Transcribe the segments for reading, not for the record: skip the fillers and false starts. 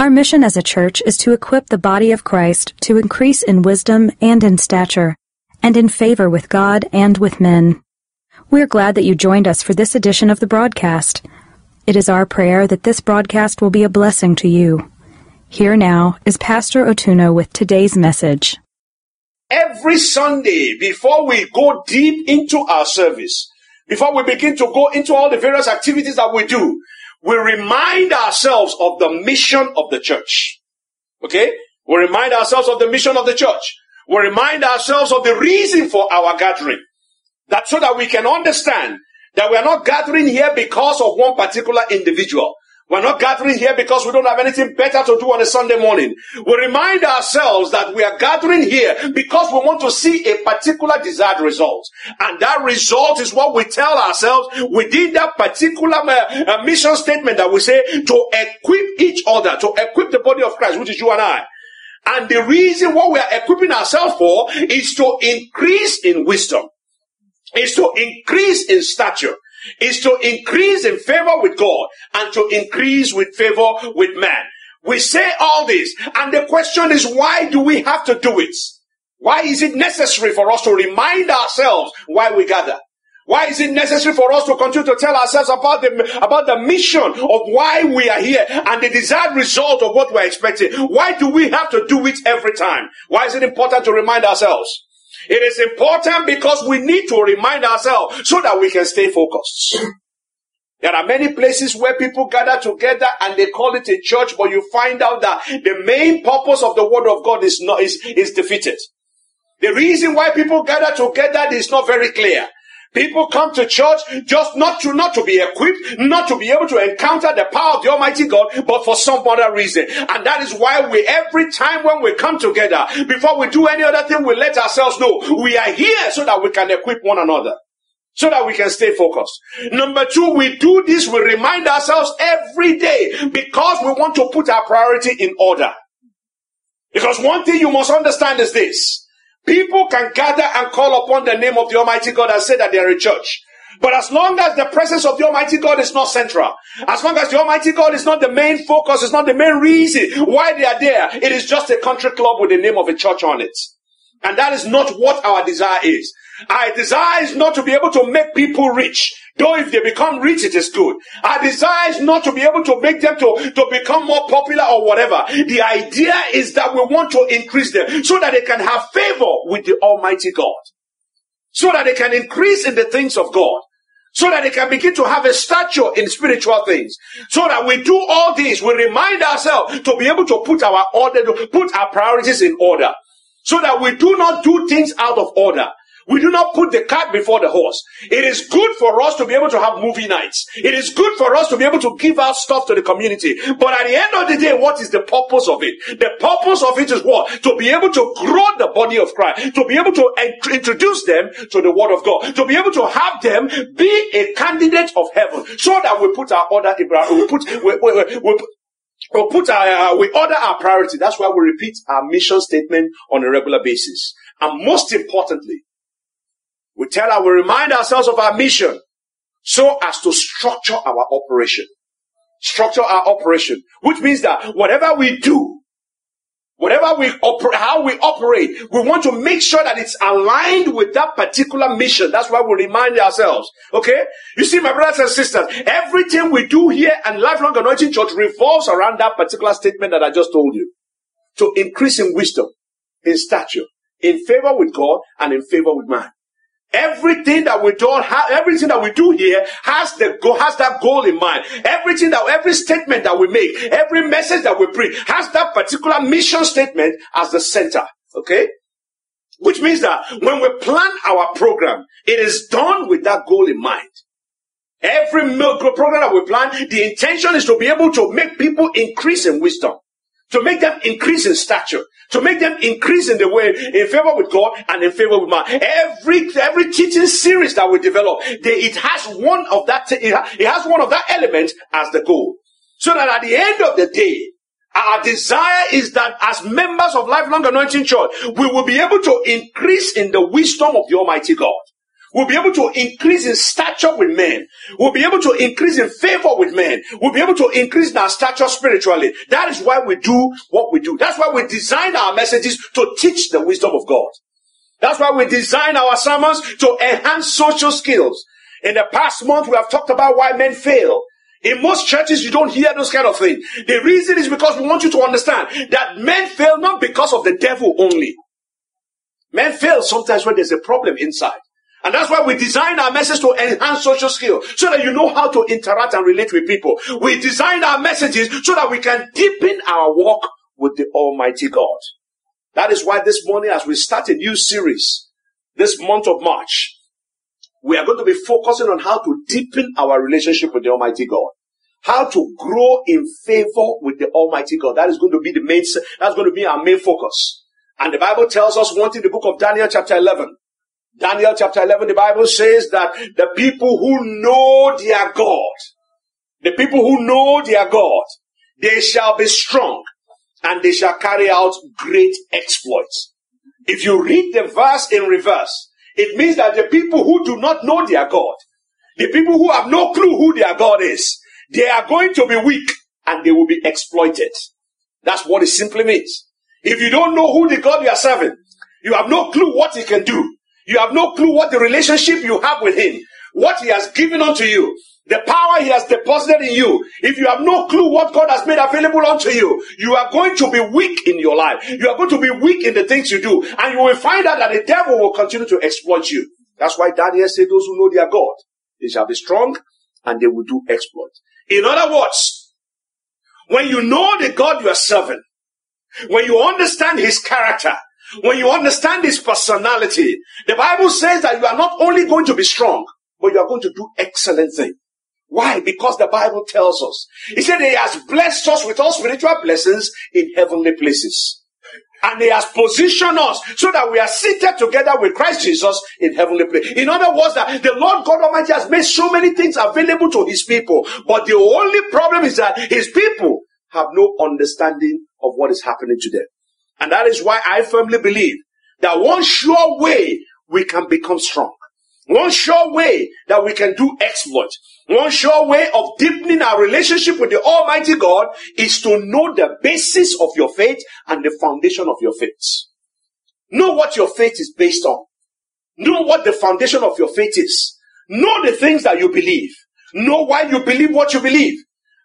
Our mission as a church is to equip the body of Christ to increase in wisdom and in stature, and in favor with God and with men. We're glad that you joined us for this edition of the broadcast. It is our prayer that this broadcast will be a blessing to you. Here now is Pastor Otuno with today's message. Every Sunday, before we go deep into our service, before we begin to go into all the various activities that we do, we remind ourselves of the mission of the church. Okay? We remind ourselves of the mission of the church. We remind ourselves of the reason for our gathering. That's so that we can understand that we are not gathering here because of one particular individual. We're not gathering here because we don't have anything better to do on a Sunday morning. We remind ourselves that we are gathering here because we want to see a particular desired result. And that result is what we tell ourselves within that particular mission statement that we say to equip each other, to equip the body of Christ, which is you and I. And the reason what we are equipping ourselves for is to increase in wisdom, is to increase in stature, is to increase in favor with God and to increase with favor with man. We say all this, and the question is, why do we have to do it? Why is it necessary for us to remind ourselves why we gather? Why is it necessary for us to continue to tell ourselves about the mission of why we are here and the desired result of what we're expecting? Why do we have to do it every time? Why is it important to remind ourselves? It is important because we need to remind ourselves so that we can stay focused. There are many places where people gather together and they call it a church, but you find out that the main purpose of the word of God is defeated. The reason why people gather together is not very clear. People come to church just not to be equipped, not to be able to encounter the power of the Almighty God, but for some other reason. And that is why we, every time when we come together, before we do any other thing, we let ourselves know we are here so that we can equip one another, so that we can stay focused. Number two, we do this, we remind ourselves every day because we want to put our priority in order. Because one thing you must understand is this. People can gather and call upon the name of the Almighty God and say that they are a church. But as long as the presence of the Almighty God is not central, as long as the Almighty God is not the main focus, it's not the main reason why they are there, it is just a country club with the name of a church on it. And that is not what our desire is. Our desire is not to be able to make people rich, though if they become rich, it is good. Our desire is not to be able to make them to become more popular or whatever. The idea is that we want to increase them so that they can have favor with the Almighty God, so that they can increase in the things of God, so that they can begin to have a stature in spiritual things. So that we do all this, we remind ourselves to be able to put our priorities in order, so that we do not do things out of order. We do not put the cart before the horse. It is good for us to be able to have movie nights. It is good for us to be able to give out stuff to the community. But at the end of the day, what is the purpose of it? The purpose of it is what? To be able to grow the body of Christ. To be able to introduce them to the word of God. To be able to have them be a candidate of heaven. So that we put our order in priority. We order our priority. That's why we repeat our mission statement on a regular basis. And most importantly, we remind ourselves of our mission so as to structure our operation. Structure our operation, which means that whatever we do, how we operate, we want to make sure that it's aligned with that particular mission. That's why we remind ourselves. Okay? You see, my brothers and sisters, everything we do here and Lifelong Anointing Church revolves around that particular statement that I just told you. To increase in wisdom, in stature, in favor with God, and in favor with man. Everything that we do here has that goal in mind. Every statement that we make, every message that we preach has that particular mission statement as the center. Okay? Which means that when we plan our program, it is done with that goal in mind. Every program that we plan, the intention is to be able to make people increase in wisdom, to make them increase in stature, to make them increase in the way, in favor with God and in favor with man. Every teaching series that we develop, it has one of that element as the goal. So that at the end of the day, our desire is that as members of Lifelong Anointing Church, we will be able to increase in the wisdom of the Almighty God. We'll be able to increase in stature with men. We'll be able to increase in favor with men. We'll be able to increase in our stature spiritually. That is why we do what we do. That's why we design our messages to teach the wisdom of God. That's why we design our sermons to enhance social skills. In the past month, we have talked about why men fail. In most churches, you don't hear those kind of things. The reason is because we want you to understand that men fail not because of the devil only. Men fail sometimes when there's a problem inside. And that's why we design our message to enhance social skills, so that you know how to interact and relate with people. We design our messages so that we can deepen our walk with the Almighty God. That is why this morning, as we start a new series, this month of March, we are going to be focusing on how to deepen our relationship with the Almighty God. How to grow in favor with the Almighty God. That is going to be our main focus. And the Bible tells us one thing in the book of Daniel chapter 11. Daniel chapter 11, the Bible says that the people who know their God, they shall be strong and they shall carry out great exploits. If you read the verse in reverse, it means that the people who do not know their God, the people who have no clue who their God is, they are going to be weak and they will be exploited. That's what it simply means. If you don't know who the God you are serving, you have no clue what he can do. You have no clue what the relationship you have with him, what he has given unto you, the power he has deposited in you. If you have no clue what God has made available unto you, you are going to be weak in your life. You are going to be weak in the things you do. And you will find out that the devil will continue to exploit you. That's why Daniel said those who know their God, they shall be strong and they will do exploits. In other words, when you know the God you are serving, when you understand his character, when you understand his personality, the Bible says that you are not only going to be strong, but you are going to do excellent things. Why? Because the Bible tells us. He said he has blessed us with all spiritual blessings in heavenly places. And he has positioned us so that we are seated together with Christ Jesus in heavenly places. In other words, that the Lord God Almighty has made so many things available to his people. But the only problem is that his people have no understanding of what is happening to them. And that is why I firmly believe that one sure way we can become strong, one sure way that we can do exploit, one sure way of deepening our relationship with the Almighty God is to know the basis of your faith and the foundation of your faith. Know what your faith is based on. Know what the foundation of your faith is. Know the things that you believe. Know why you believe what you believe.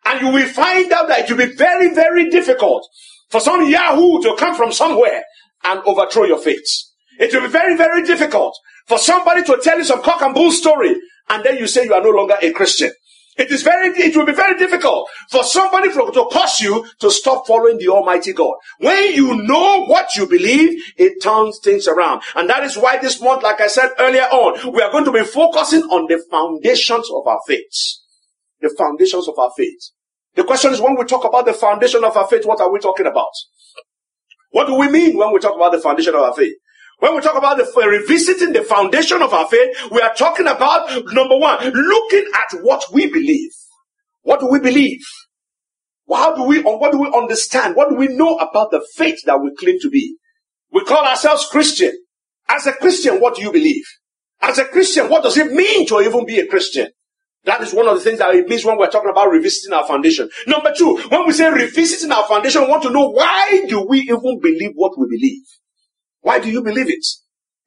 And you will find out that it will be very, very difficult for some Yahoo to come from somewhere and overthrow your faith. It will be very, very difficult for somebody to tell you some cock and bull story and then you say you are no longer a Christian. It will be very difficult for somebody to cause you to stop following the Almighty God. When you know what you believe, it turns things around. And that is why this month, like I said earlier on, we are going to be focusing on the foundations of our faith. The foundations of our faith. The question is, when we talk about the foundation of our faith, what are we talking about? What do we mean when we talk about the foundation of our faith? When we talk about revisiting the foundation of our faith, we are talking about, number one, looking at what we believe. What do we believe? What do we understand? What do we know about the faith that we claim to be? We call ourselves Christian. As a Christian, what do you believe? As a Christian, what does it mean to even be a Christian? That is one of the things that it means when we're talking about revisiting our foundation. Number two, when we say revisiting our foundation, we want to know, why do we even believe what we believe? Why do you believe it?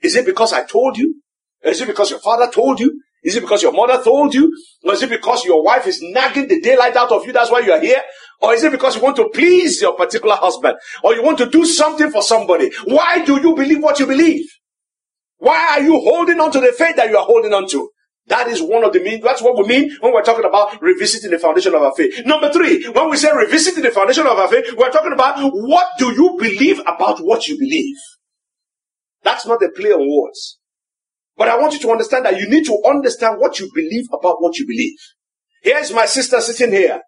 Is it because I told you? Is it because your father told you? Is it because your mother told you? Or is it because your wife is nagging the daylight out of you, that's why you are here? Or is it because you want to please your particular husband? Or you want to do something for somebody? Why do you believe what you believe? Why are you holding on to the faith that you are holding on to? That is one of the means. That's what we mean when we're talking about revisiting the foundation of our faith. Number three, when we say revisiting the foundation of our faith, we're talking about, what do you believe about what you believe? That's not a play on words. But I want you to understand that you need to understand what you believe about what you believe. Here's my sister sitting here.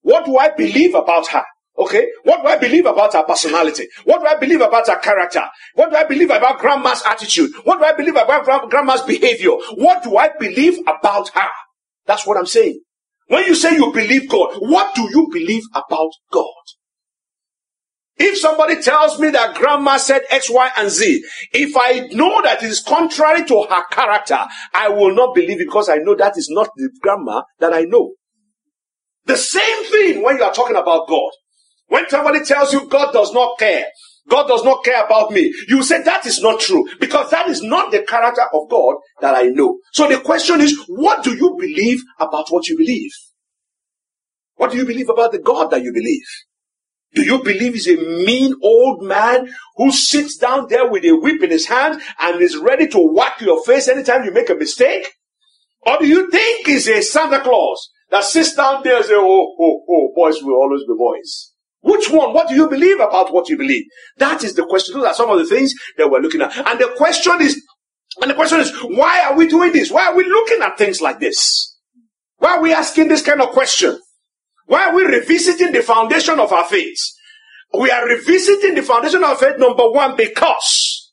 What do I believe about her? Okay, what do I believe about her personality? What do I believe about her character? What do I believe about grandma's attitude? What do I believe about grandma's behavior? What do I believe about her? That's what I'm saying. When you say you believe God, what do you believe about God? If somebody tells me that grandma said X, Y, and Z, if I know that it is contrary to her character, I will not believe it because I know that is not the grandma that I know. The same thing when you are talking about God. When somebody tells you God does not care, God does not care about me, you say that is not true because that is not the character of God that I know. So the question is, what do you believe about what you believe? What do you believe about the God that you believe? Do you believe he's a mean old man who sits down there with a whip in his hand and is ready to whack your face anytime you make a mistake? Or do you think he's a Santa Claus that sits down there and says, oh, oh, oh, boys will always be boys? Which one? What do you believe about what you believe? That is the question. Those are some of the things that we're looking at. And the question is, why are we doing this? Why are we looking at things like this? Why are we asking this kind of question? Why are we revisiting the foundation of our faith? We are revisiting the foundation of our faith, number one, because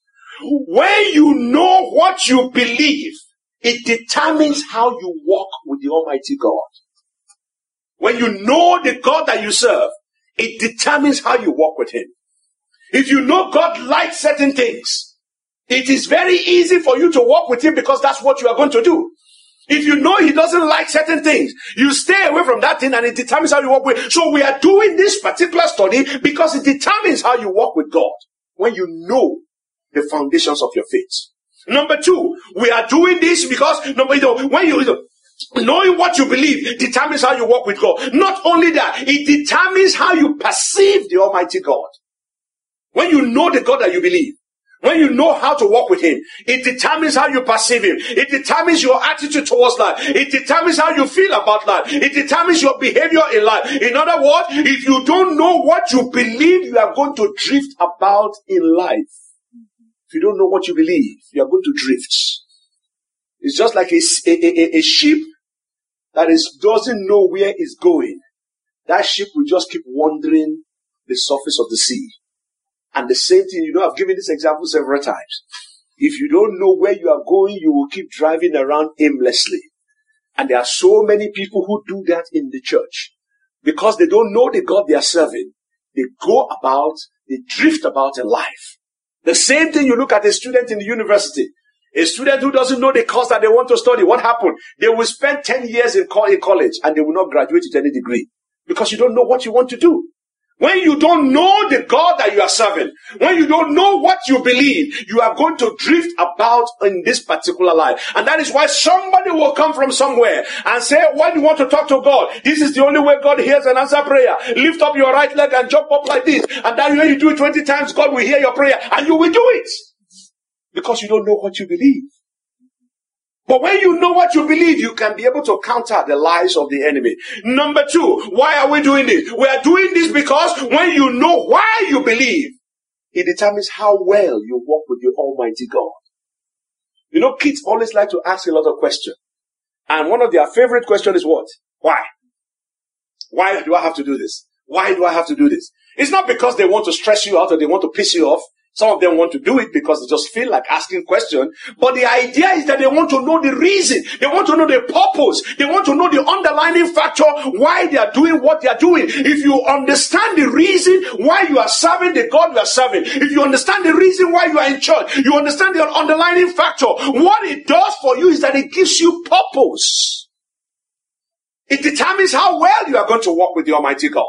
when you know what you believe, it determines how you walk with the Almighty God. When you know the God that you serve, it determines how you walk with him. If you know God likes certain things, it is very easy for you to walk with him because that's what you are going to do. If you know he doesn't like certain things, you stay away from that thing and it determines how you walk with. So we are doing this particular study because it determines how you walk with God when you know the foundations of your faith. Number two, we are doing this because knowing what you believe determines how you walk with God. Not only that, it determines how you perceive the Almighty God. When you know the God that you believe, when you know how to walk with him, it determines how you perceive him. It determines your attitude towards life. It determines how you feel about life. It determines your behavior in life. In other words, if you don't know what you believe, you are going to drift about in life. If you don't know what you believe, you are going to drift. It's just like a sheep that doesn't know where it's going. That sheep will just keep wandering the surface of the sea. And the same thing, I've given this example several times. If you don't know where you are going, you will keep driving around aimlessly. And there are so many people who do that in the church. Because they don't know the God they are serving, they go about, they drift about in life. The same thing, you look at a student in the university. A student who doesn't know the course that they want to study, what happened? They will spend 10 years in college and they will not graduate with any degree because you don't know what you want to do. When you don't know the God that you are serving, when you don't know what you believe, you are going to drift about in this particular life. And that is why somebody will come from somewhere and say, why do you want to talk to God? This is the only way God hears and answers prayer. Lift up your right leg and jump up like this. And that way you do it 20 times, God will hear your prayer and you will do it. Because you don't know what you believe. But when you know what you believe, you can be able to counter the lies of the enemy. Number two, why are we doing this? We are doing this because when you know why you believe, it determines how well you walk with your Almighty God. Kids always like to ask a lot of questions. And one of their favorite questions is what? Why? Why do I have to do this? Why do I have to do this? It's not because they want to stress you out or they want to piss you off. Some of them want to do it because they just feel like asking questions. But the idea is that they want to know the reason. They want to know the purpose. They want to know the underlying factor why they are doing what they are doing. If you understand the reason why you are serving the God you are serving, if you understand the reason why you are in church, you understand the underlying factor, what it does for you is that it gives you purpose. It determines how well you are going to walk with the Almighty God.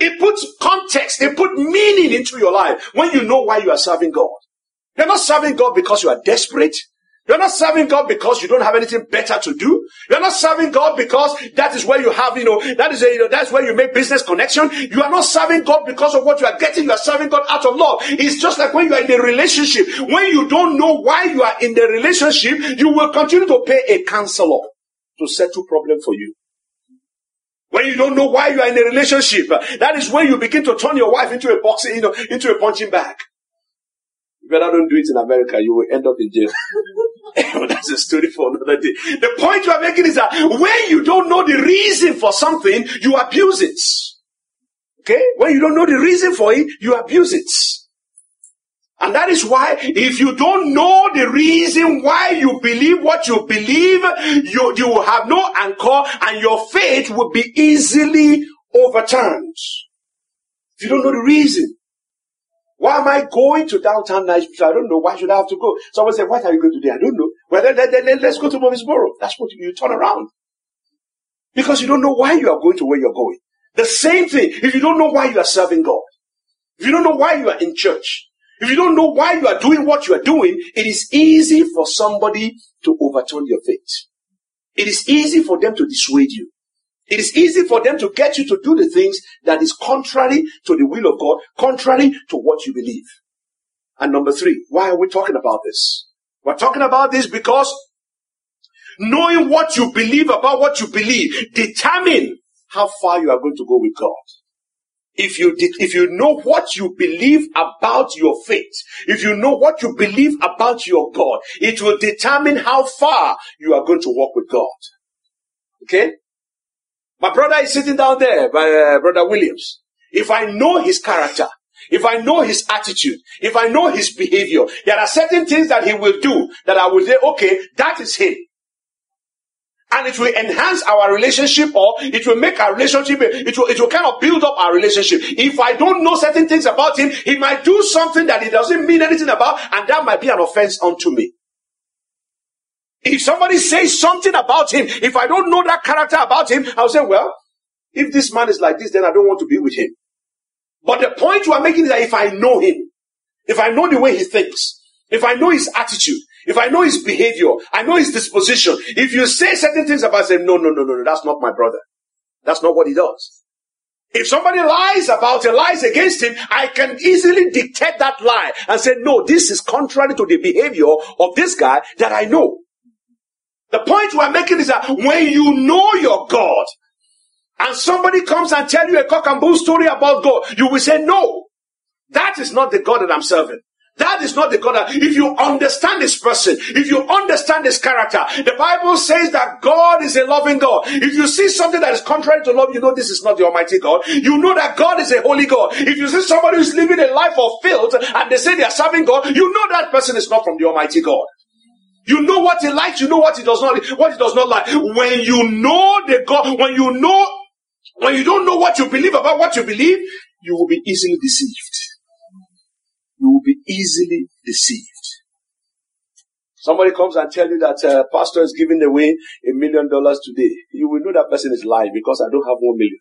It puts context, it puts meaning into your life when you know why you are serving God. You're not serving God because you are desperate. You're not serving God because you don't have anything better to do. You're not serving God because that is where you have, that's where you make business connection. You are not serving God because of what you are getting. You are serving God out of love. It's just like when you are in a relationship. When you don't know why you are in the relationship, you will continue to pay a counselor to settle problem for you. When you don't know why you are in a relationship, that is when you begin to turn your wife into into a punching bag. You better don't do it in America. You will end up in jail. That's a story for another day. The point you are making is that when you don't know the reason for something, you abuse it. Okay? When you don't know the reason for it, you abuse it. And that is why if you don't know the reason why you believe what you believe, you will have no anchor and your faith will be easily overturned. If you don't know the reason. Why am I going to downtown Nashville? I don't know. Why should I have to go? Someone said, what are you going to do? I don't know. Well, then let's go to Murfreesboro. That's what you turn around. Because you don't know why you are going to where you're going. The same thing. If you don't know why you are serving God. If you don't know why you are in church. If you don't know why you are doing what you are doing, it is easy for somebody to overturn your faith. It is easy for them to dissuade you. It is easy for them to get you to do the things that is contrary to the will of God, contrary to what you believe. And number three, why are we talking about this? We're talking about this because knowing what you believe about what you believe determines how far you are going to go with God. If you know what you believe about your faith, if you know what you believe about your God, it will determine how far you are going to walk with God. Okay? My brother is sitting down there, by Brother Williams. If I know his character, if I know his attitude, if I know his behavior, there are certain things that he will do that I will say, okay, that is him. And it will enhance our relationship, or it will make our relationship, it will kind of build up our relationship. If I don't know certain things about him, he might do something that he doesn't mean anything about, and that might be an offense unto me. If somebody says something about him, if I don't know that character about him, I'll say, well, if this man is like this, then I don't want to be with him. But the point you are making is that if I know him, if I know the way he thinks, if I know his attitude, if I know his behavior, I know his disposition, if you say certain things about him, no, that's not my brother. That's not what he does. If somebody lies about and lies against him, I can easily detect that lie and say, no, this is contrary to the behavior of this guy that I know. The point we're making is that when you know your God and somebody comes and tells you a cock and bull story about God, you will say, no, that is not the God that I'm serving. That is not the God that, if you understand this person, if you understand this character, the Bible says that God is a loving God. If you see something that is contrary to love, you know this is not the Almighty God. You know that God is a holy God. If you see somebody who's living a life of filth and they say they are serving God, you know that person is not from the Almighty God. You know what he likes, you know what he does not like. When you know the God, when you don't know what you believe about what you believe, you will be easily deceived. You will be easily deceived. Somebody comes and tells you that pastor is giving away $1 million today. You will know that person is lying because I don't have 1 million.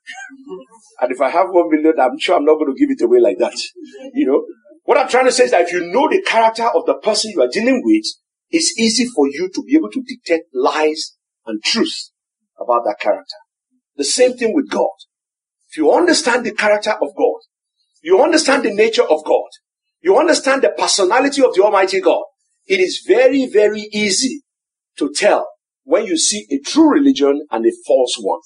And if I have 1 million, I'm sure I'm not going to give it away like that. You know, what I'm trying to say is that if you know the character of the person you are dealing with, it's easy for you to be able to detect lies and truth about that character. The same thing with God. If you understand the character of God, you understand the nature of God, you understand the personality of the Almighty God, it is very, very easy to tell when you see a true religion and a false one.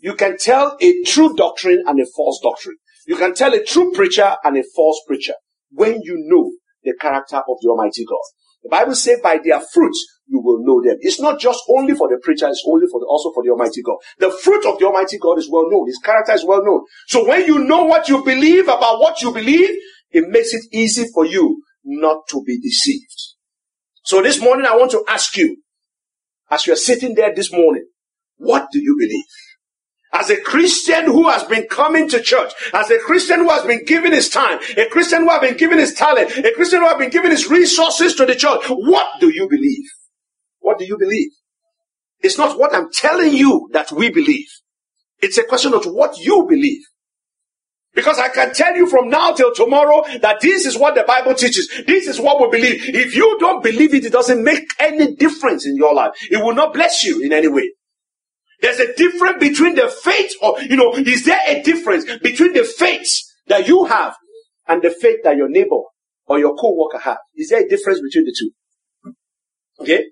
You can tell a true doctrine and a false doctrine. You can tell a true preacher and a false preacher when you know the character of the Almighty God. The Bible says by their fruits you will know them. It's not just only for the preacher, it's only for also for the Almighty God. The fruit of the Almighty God is well known. His character is well known. So when you know what you believe about what you believe, it makes it easy for you not to be deceived. So this morning I want to ask you, as you're sitting there this morning, what do you believe? As a Christian who has been coming to church, as a Christian who has been giving his time, a Christian who has been giving his talent, a Christian who has been giving his resources to the church, what do you believe? What do you believe? It's not what I'm telling you that we believe. It's a question of what you believe. Because I can tell you from now till tomorrow that this is what the Bible teaches. This is what we believe. If you don't believe it, it doesn't make any difference in your life. It will not bless you in any way. There's a difference between the faith or, you know, is there a difference between the faith that you have and the faith that your neighbor or your co-worker have? Is there a difference between the two? Okay?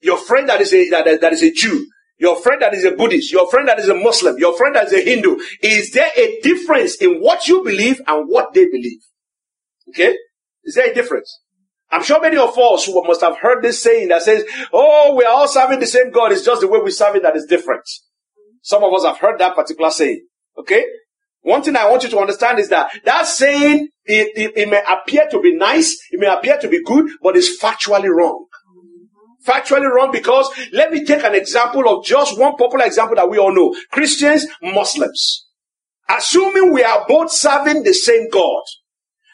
Your friend that is a Jew, your friend that is a Buddhist, your friend that is a Muslim, your friend that is a Hindu, is there a difference in what you believe and what they believe? Okay? Is there a difference? I'm sure many of us who must have heard this saying that says, oh, we are all serving the same God. It's just the way we serve it that is different. Some of us have heard that particular saying. Okay? One thing I want you to understand is that saying, it may appear to be nice, it may appear to be good, but it's factually wrong. Factually wrong, because let me take an example of just one popular example that we all know. Christians, Muslims. Assuming we are both serving the same God,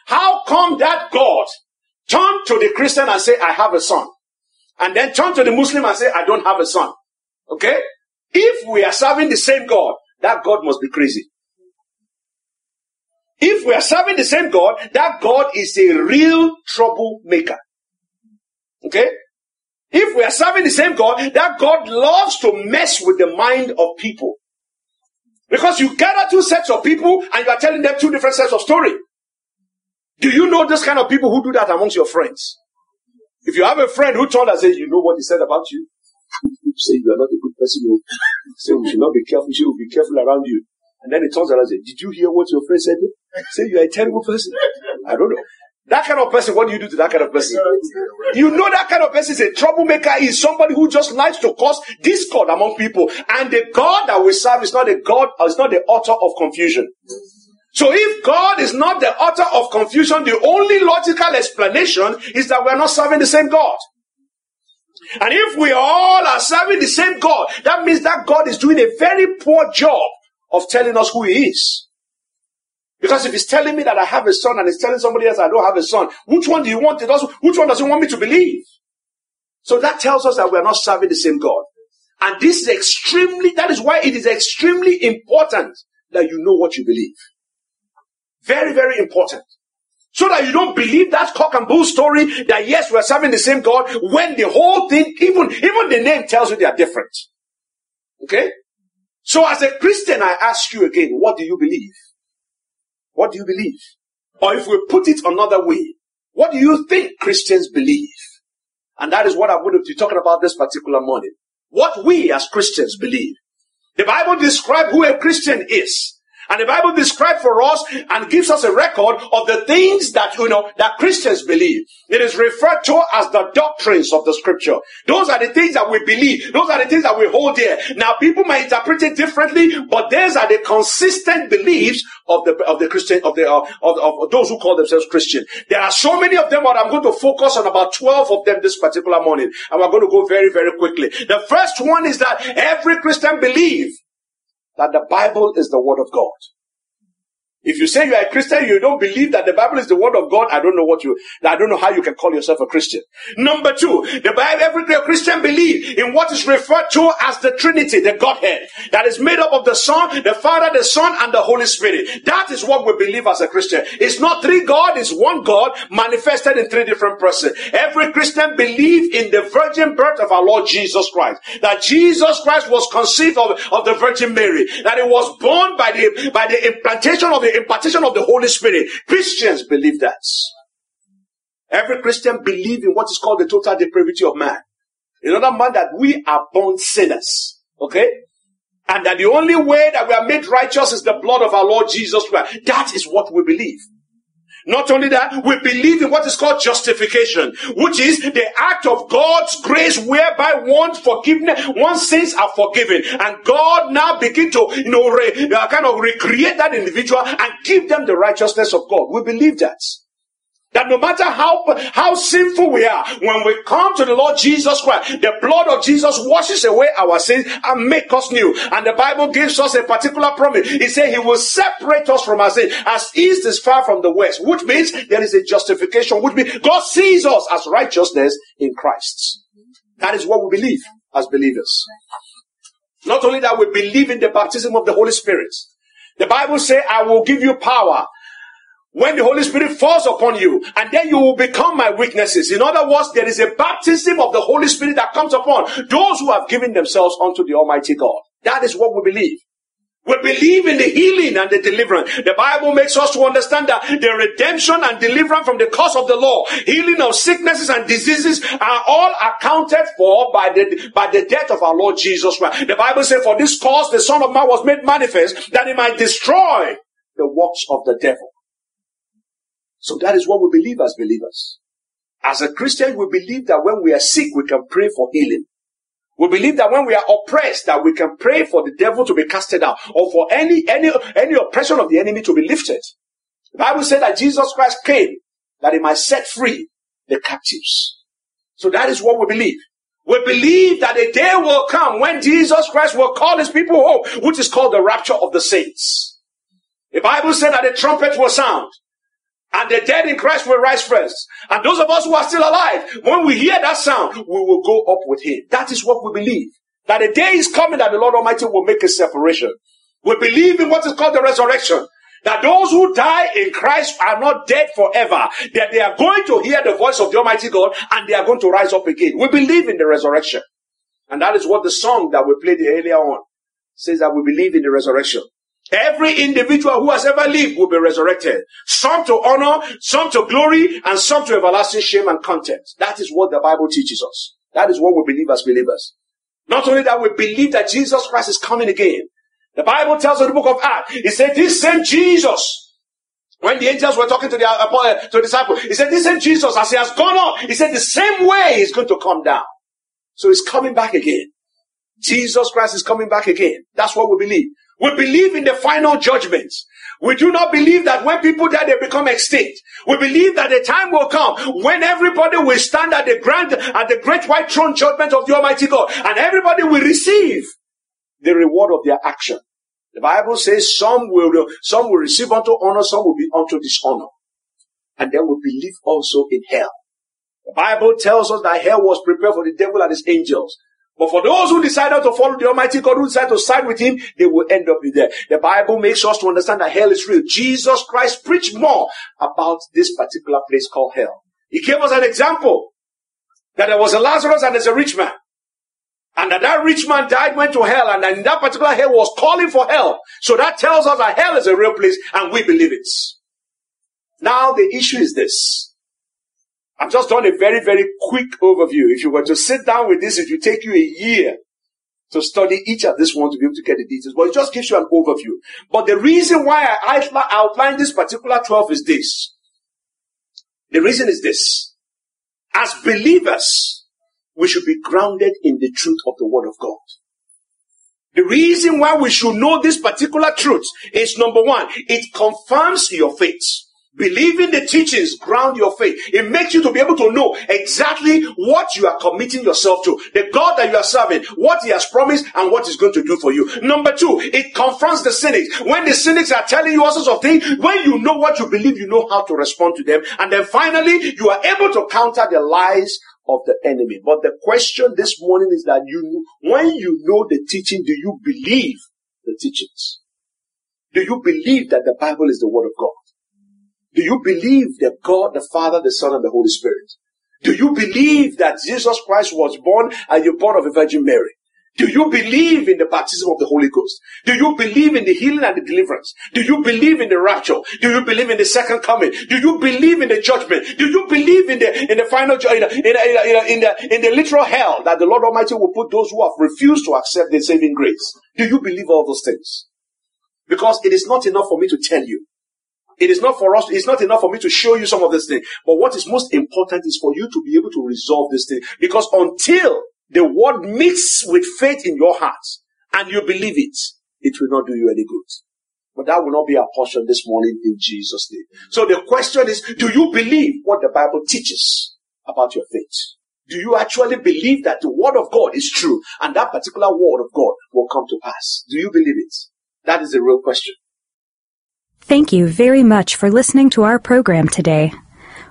how come that God turned to the Christian and say, I have a son? And then turn to the Muslim and say, I don't have a son. Okay? If we are serving the same God, that God must be crazy. If we are serving the same God, that God is a real troublemaker. Okay? If we are serving the same God, that God loves to mess with the mind of people. Because you gather two sets of people and you are telling them two different sets of story. Do you know those kind of people who do that amongst your friends? If you have a friend who told us, you know what he said about you? You say, you are not a good person. You say, we should not be careful. She will be careful around you. And then he turns around and says, did you hear what your friend said? Say, you are a terrible person. I don't know. That kind of person, what do you do to that kind of person? You know that kind of person is a troublemaker. He's somebody who just likes to cause discord among people. And the God that we serve is not a God, is not the author of confusion. So if God is not the author of confusion, the only logical explanation is that we are not serving the same God. And if we all are serving the same God, that means that God is doing a very poor job of telling us who He is. Because if He's telling me that I have a son and He's telling somebody else I don't have a son, which one do you want? Which one does He want me to believe? So that tells us that we are not serving the same God. And this is that is why it is extremely important that you know what you believe. Very, very important. So that you don't believe that cock and bull story that yes, we're serving the same God, when the whole thing, even the name tells you they are different. Okay? So as a Christian, I ask you again, what do you believe? What do you believe? Or if we put it another way, what do you think Christians believe? And that is what I'm going to be talking about this particular morning. What we as Christians believe. The Bible describes who a Christian is. And the Bible describes for us and gives us a record of the things that Christians believe. It is referred to as the doctrines of the scripture. Those are the things that we believe. Those are the things that we hold dear. Now, people might interpret it differently, but these are the consistent beliefs of the Christian, of those who call themselves Christian. There are so many of them, but I'm going to focus on about 12 of them this particular morning. And we're going to go very, very quickly. The first one is that every Christian believes that the Bible is the Word of God. If you say you are a Christian, you don't believe that the Bible is the Word of God, I don't know how you can call yourself a Christian. Number two, the Bible, every Christian believes in what is referred to as the Trinity, the Godhead, that is made up of the Son, the Father, the Son, and the Holy Spirit. That is what we believe as a Christian. It's not three God, it's one God manifested in three different persons. Every Christian believes in the virgin birth of our Lord Jesus Christ, that Jesus Christ was conceived of the Virgin Mary, that he was born by the implantation of the impartation of the Holy Spirit. Christians believe that. Every Christian believes in what is called the total depravity of man. In other words, that we are born sinners. Okay? And that the only way that we are made righteous is the blood of our Lord Jesus Christ. That is what we believe. Not only that, we believe in what is called justification, which is the act of God's grace whereby one's sins are forgiven. And God now begin to, recreate that individual and give them the righteousness of God. We believe that. That no matter how sinful we are, when we come to the Lord Jesus Christ, the blood of Jesus washes away our sins and make us new. And the Bible gives us a particular promise. It says He will separate us from our sins as East is far from the West, which means there is a justification, which means God sees us as righteousness in Christ. That is what we believe as believers. Not only that, we believe in the baptism of the Holy Spirit. The Bible says, I will give you power when the Holy Spirit falls upon you, and then you will become my witnesses. In other words, there is a baptism of the Holy Spirit that comes upon those who have given themselves unto the Almighty God. That is what we believe. We believe in the healing and the deliverance. The Bible makes us to understand that the redemption and deliverance from the curse of the law, healing of sicknesses and diseases are all accounted for by the death of our Lord Jesus Christ. The Bible says, for this cause the Son of Man was made manifest, that He might destroy the works of the devil. So that is what we believe as believers. As a Christian, we believe that when we are sick, we can pray for healing. We believe that when we are oppressed, that we can pray for the devil to be casted out, or for any oppression of the enemy to be lifted. The Bible said that Jesus Christ came that he might set free the captives. So that is what we believe. We believe that a day will come when Jesus Christ will call his people home, which is called the rapture of the saints. The Bible said that a trumpet will sound, and the dead in Christ will rise first. And those of us who are still alive, when we hear that sound, we will go up with him. That is what we believe. That a day is coming that the Lord Almighty will make a separation. We believe in what is called the resurrection. That those who die in Christ are not dead forever. That they are going to hear the voice of the Almighty God, and they are going to rise up again. We believe in the resurrection. And that is what the song that we played earlier on says, that we believe in the resurrection. Every individual who has ever lived will be resurrected. Some to honor, some to glory, and some to everlasting shame and contempt. That is what the Bible teaches us. That is what we believe as believers. Not only that, we believe that Jesus Christ is coming again. The Bible tells us in the book of Acts, it said this same Jesus, when the angels were talking to the disciples, he said this same Jesus, as he has gone up, he said the same way he's going to come down. So he's coming back again. Jesus Christ is coming back again. That's what we believe. We believe in the final judgment. We do not believe that when people die, they become extinct. We believe that the time will come when everybody will stand at the great white throne judgment of the Almighty God, and everybody will receive the reward of their action. The Bible says some will receive unto honor, some will be unto dishonor. And then we believe also in hell. The Bible tells us that hell was prepared for the devil and his angels. But for those who decide not to follow the Almighty God, who decide to side with him, they will end up in there. The Bible makes us to understand that hell is real. Jesus Christ preached more about this particular place called hell. He gave us an example that there was a Lazarus and there's a rich man. And that rich man died, went to hell, and in that particular hell was calling for help. So that tells us that hell is a real place, and we believe it. Now the issue is this. I've just done a very, very quick overview. If you were to sit down with this, it would take you a year to study each of this one to be able to get the details. But it just gives you an overview. But the reason why I outlined this particular 12 is this. The reason is this. As believers, we should be grounded in the truth of the Word of God. The reason why we should know this particular truth is, number one, it confirms your faith. Believing the teachings ground your faith. It makes you to be able to know exactly what you are committing yourself to, the God that you are serving, what he has promised, and what he's going to do for you. Number two, it confronts the cynics. When the cynics are telling you all sorts of things, when you know what you believe, you know how to respond to them. And then finally, you are able to counter the lies of the enemy. But the question this morning is that when you know the teaching, do you believe the teachings? Do you believe that the Bible is the Word of God? Do you believe that God, the Father, the Son, and the Holy Spirit? Do you believe that Jesus Christ was born and you're born of a Virgin Mary? Do you believe in the baptism of the Holy Ghost? Do you believe in the healing and the deliverance? Do you believe in the rapture? Do you believe in the second coming? Do you believe in the judgment? Do you believe in the final in the literal hell that the Lord Almighty will put those who have refused to accept the saving grace? Do you believe all those things? Because it is not enough for me to tell you. It's not enough for me to show you some of this thing. But what is most important is for you to be able to resolve this thing. Because until the word meets with faith in your heart and you believe it, it will not do you any good. But that will not be our portion this morning in Jesus' name. So the question is, do you believe what the Bible teaches about your faith? Do you actually believe that the Word of God is true and that particular Word of God will come to pass? Do you believe it? That is the real question. Thank you very much for listening to our program today.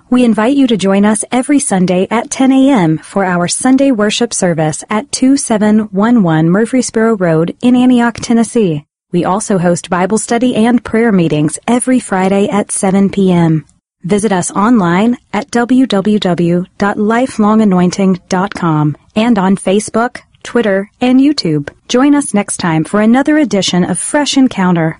We invite you to join us every Sunday at 10 a.m. for our Sunday worship service at 2711 Murfreesboro Road in Antioch, Tennessee. We also host Bible study and prayer meetings every Friday at 7 p.m. Visit us online at www.lifelonganointing.com and on Facebook, Twitter, and YouTube. Join us next time for another edition of Fresh Encounter.